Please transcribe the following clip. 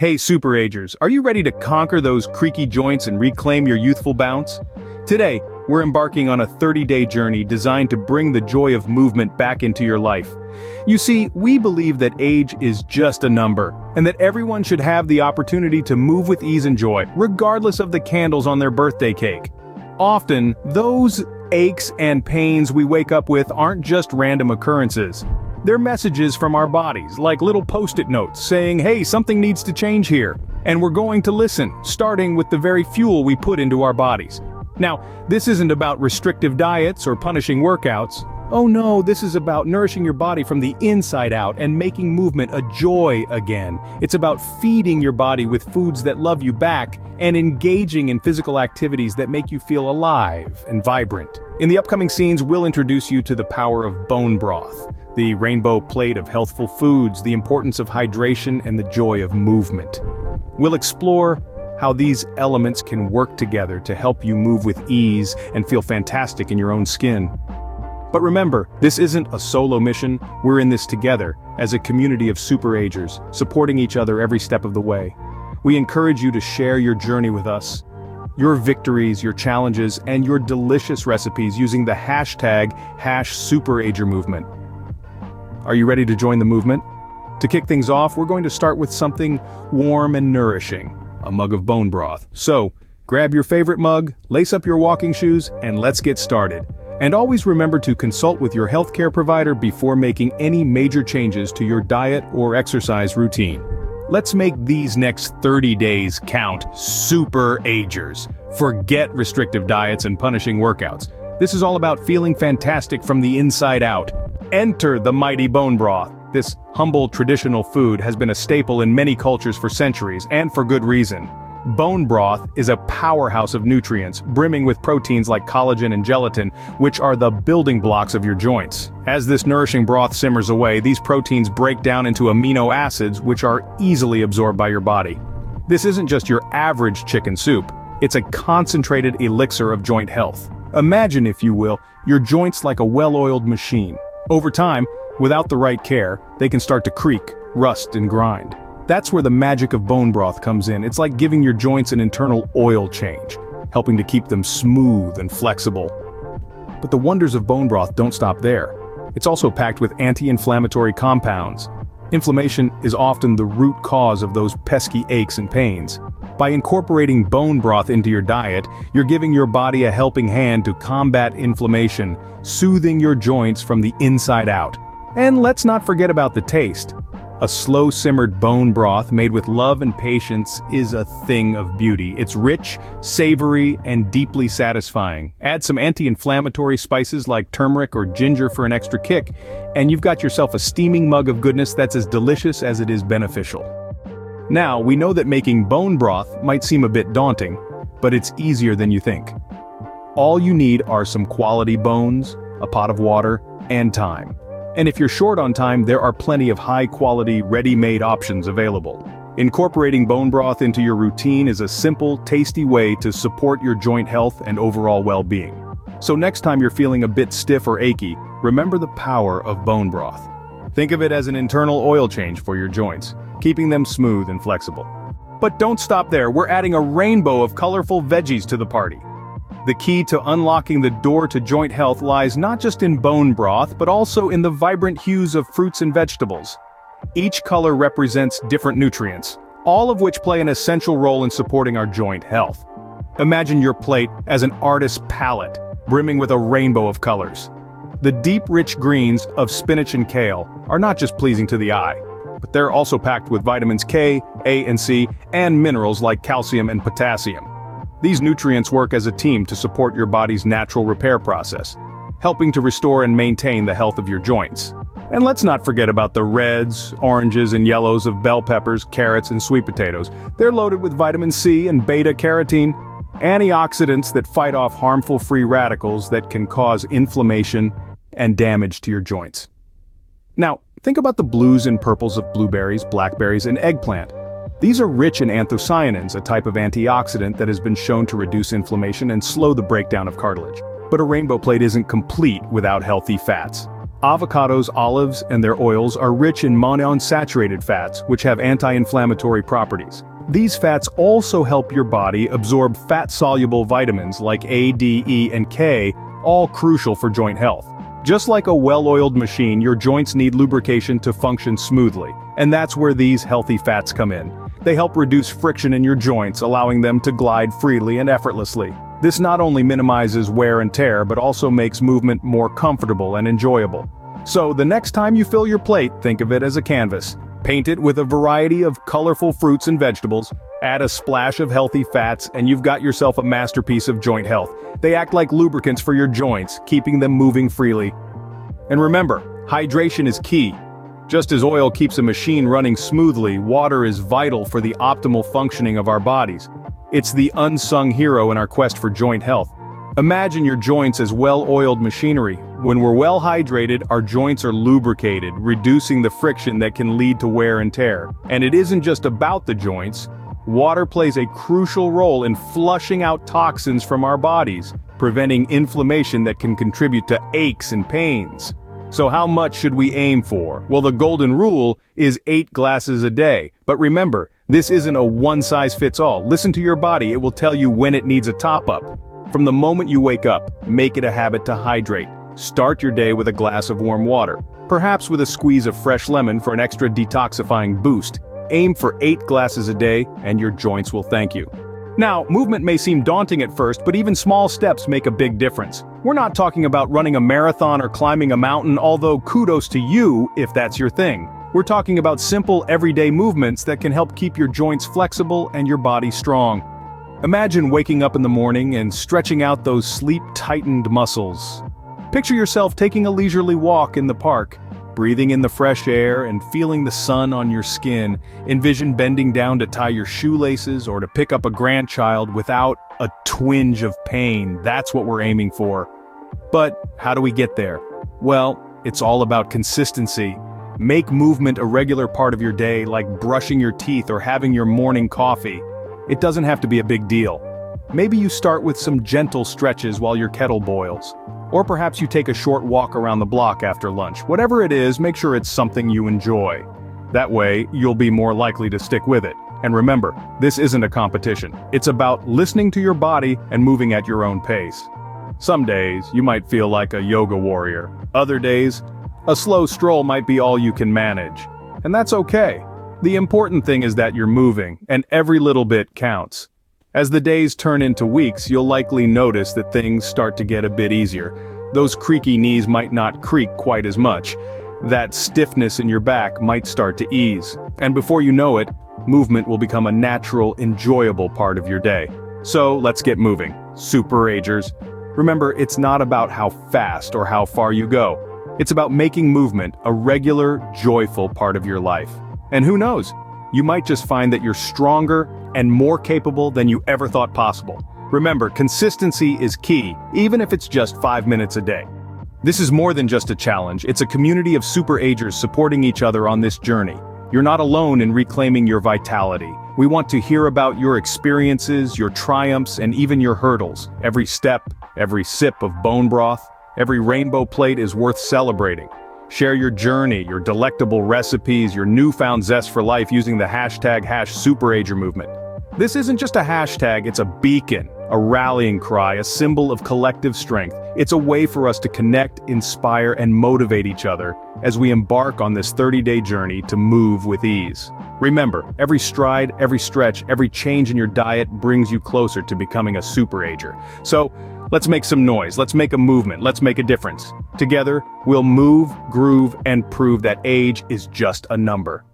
Hey SuperAgers, are you ready to conquer those creaky joints and reclaim your youthful bounce? Today, we're embarking on a 30-day journey designed to bring the joy of movement back into your life. You see, we believe that age is just a number, and that everyone should have the opportunity to move with ease and joy, regardless of the candles on their birthday cake. Often, those aches and pains we wake up with aren't just random occurrences. They're messages from our bodies, like little post-it notes saying, hey, something needs to change here, and we're going to listen, starting with the very fuel we put into our bodies. Now, this isn't about restrictive diets or punishing workouts. Oh no, this is about nourishing your body from the inside out and making movement a joy again. It's about feeding your body with foods that love you back and engaging in physical activities that make you feel alive and vibrant. In the upcoming scenes, we'll introduce you to the power of bone broth, the rainbow plate of healthful foods, the importance of hydration, and the joy of movement. We'll explore how these elements can work together to help you move with ease and feel fantastic in your own skin. But remember, this isn't a solo mission. We're in this together, as a community of SuperAgers, supporting each other every step of the way. We encourage you to share your journey with us, your victories, your challenges, and your delicious recipes using the #SuperAgerMovement. Are you ready to join the movement? To kick things off, we're going to start with something warm and nourishing, a mug of bone broth. So, grab your favorite mug, lace up your walking shoes, and let's get started. And always remember to consult with your healthcare provider before making any major changes to your diet or exercise routine. Let's make these next 30 days count, SuperAgers. Forget restrictive diets and punishing workouts. This is all about feeling fantastic from the inside out. Enter the mighty bone broth. This humble traditional food has been a staple in many cultures for centuries, and for good reason. Bone broth is a powerhouse of nutrients, brimming with proteins like collagen and gelatin, which are the building blocks of your joints. As this nourishing broth simmers away, these proteins break down into amino acids, which are easily absorbed by your body. This isn't just your average chicken soup. It's a concentrated elixir of joint health. Imagine, if you will, your joints like a well-oiled machine. Over time, without the right care, they can start to creak, rust, and grind. That's where the magic of bone broth comes in. It's like giving your joints an internal oil change, helping to keep them smooth and flexible. But the wonders of bone broth don't stop there. It's also packed with anti-inflammatory compounds. Inflammation is often the root cause of those pesky aches and pains. By incorporating bone broth into your diet, you're giving your body a helping hand to combat inflammation, soothing your joints from the inside out. And let's not forget about the taste. A slow-simmered bone broth made with love and patience is a thing of beauty. It's rich, savory, and deeply satisfying. Add some anti-inflammatory spices like turmeric or ginger for an extra kick, and you've got yourself a steaming mug of goodness that's as delicious as it is beneficial. Now, we know that making bone broth might seem a bit daunting, but it's easier than you think. All you need are some quality bones, a pot of water, and time. And if you're short on time, there are plenty of high-quality, ready-made options available. Incorporating bone broth into your routine is a simple, tasty way to support your joint health and overall well-being. So next time you're feeling a bit stiff or achy, remember the power of bone broth. Think of it as an internal oil change for your joints, keeping them smooth and flexible. But don't stop there, we're adding a rainbow of colorful veggies to the party. The key to unlocking the door to joint health lies not just in bone broth, but also in the vibrant hues of fruits and vegetables. Each color represents different nutrients, all of which play an essential role in supporting our joint health. Imagine your plate as an artist's palette, brimming with a rainbow of colors. The deep, rich greens of spinach and kale are not just pleasing to the eye, but they're also packed with vitamins K, A, and C, and minerals like calcium and potassium. These nutrients work as a team to support your body's natural repair process, helping to restore and maintain the health of your joints. And let's not forget about the reds, oranges, and yellows of bell peppers, carrots, and sweet potatoes. They're loaded with vitamin C and beta-carotene, antioxidants that fight off harmful free radicals that can cause inflammation and damage to your joints. Now, think about the blues and purples of blueberries, blackberries, and eggplant. These are rich in anthocyanins, a type of antioxidant that has been shown to reduce inflammation and slow the breakdown of cartilage. But a rainbow plate isn't complete without healthy fats. Avocados, olives, and their oils are rich in monounsaturated fats, which have anti-inflammatory properties. These fats also help your body absorb fat-soluble vitamins like A, D, E, and K, all crucial for joint health. Just like a well-oiled machine, your joints need lubrication to function smoothly, and that's where these healthy fats come in. They help reduce friction in your joints, allowing them to glide freely and effortlessly. This not only minimizes wear and tear, but also makes movement more comfortable and enjoyable. So the next time you fill your plate, think of it as a canvas. Paint it with a variety of colorful fruits and vegetables, add a splash of healthy fats, and you've got yourself a masterpiece of joint health. They act like lubricants for your joints, keeping them moving freely. And remember, hydration is key. Just as oil keeps a machine running smoothly, water is vital for the optimal functioning of our bodies. It's the unsung hero in our quest for joint health. Imagine your joints as well-oiled machinery. When we're well hydrated, our joints are lubricated, reducing the friction that can lead to wear and tear. And it isn't just about the joints. Water plays a crucial role in flushing out toxins from our bodies, preventing inflammation that can contribute to aches and pains. So how much should we aim for? Well, the golden rule is 8 glasses a day. But remember, this isn't a one-size-fits-all. Listen to your body, it will tell you when it needs a top-up. From the moment you wake up, make it a habit to hydrate. Start your day with a glass of warm water, perhaps with a squeeze of fresh lemon for an extra detoxifying boost. Aim for 8 glasses a day, and your joints will thank you. Now, movement may seem daunting at first, but even small steps make a big difference. We're not talking about running a marathon or climbing a mountain, although kudos to you if that's your thing. We're talking about simple, everyday movements that can help keep your joints flexible and your body strong. Imagine waking up in the morning and stretching out those sleep-tightened muscles. Picture yourself taking a leisurely walk in the park, breathing in the fresh air and feeling the sun on your skin. Envision bending down to tie your shoelaces or to pick up a grandchild without a twinge of pain. That's what we're aiming for. But how do we get there? Well, it's all about consistency. Make movement a regular part of your day, like brushing your teeth or having your morning coffee. It doesn't have to be a big deal. Maybe you start with some gentle stretches while your kettle boils. Or perhaps you take a short walk around the block after lunch. Whatever it is, make sure it's something you enjoy. That way, you'll be more likely to stick with it. And remember, this isn't a competition. It's about listening to your body and moving at your own pace. Some days, you might feel like a yoga warrior. Other days, a slow stroll might be all you can manage. And that's okay. The important thing is that you're moving, and every little bit counts. As the days turn into weeks, you'll likely notice that things start to get a bit easier. Those creaky knees might not creak quite as much. That stiffness in your back might start to ease. And before you know it, movement will become a natural, enjoyable part of your day. So let's get moving, SuperAgers. Remember, it's not about how fast or how far you go. It's about making movement a regular, joyful part of your life. And who knows? You might just find that you're stronger and more capable than you ever thought possible. Remember, consistency is key, even if it's just 5 minutes a day. This is more than just a challenge, it's a community of SuperAgers supporting each other on this journey. You're not alone in reclaiming your vitality. We want to hear about your experiences, your triumphs, and even your hurdles. Every step, every sip of bone broth, every rainbow plate is worth celebrating. Share your journey, your delectable recipes, your newfound zest for life using the #SuperAger movement. This isn't just a hashtag, it's a beacon, a rallying cry, a symbol of collective strength. It's a way for us to connect, inspire, and motivate each other as we embark on this 30-day journey to move with ease. Remember, every stride, every stretch, every change in your diet brings you closer to becoming a SuperAger. So, let's make some noise, let's make a movement, let's make a difference. Together, we'll move, groove, and prove that age is just a number.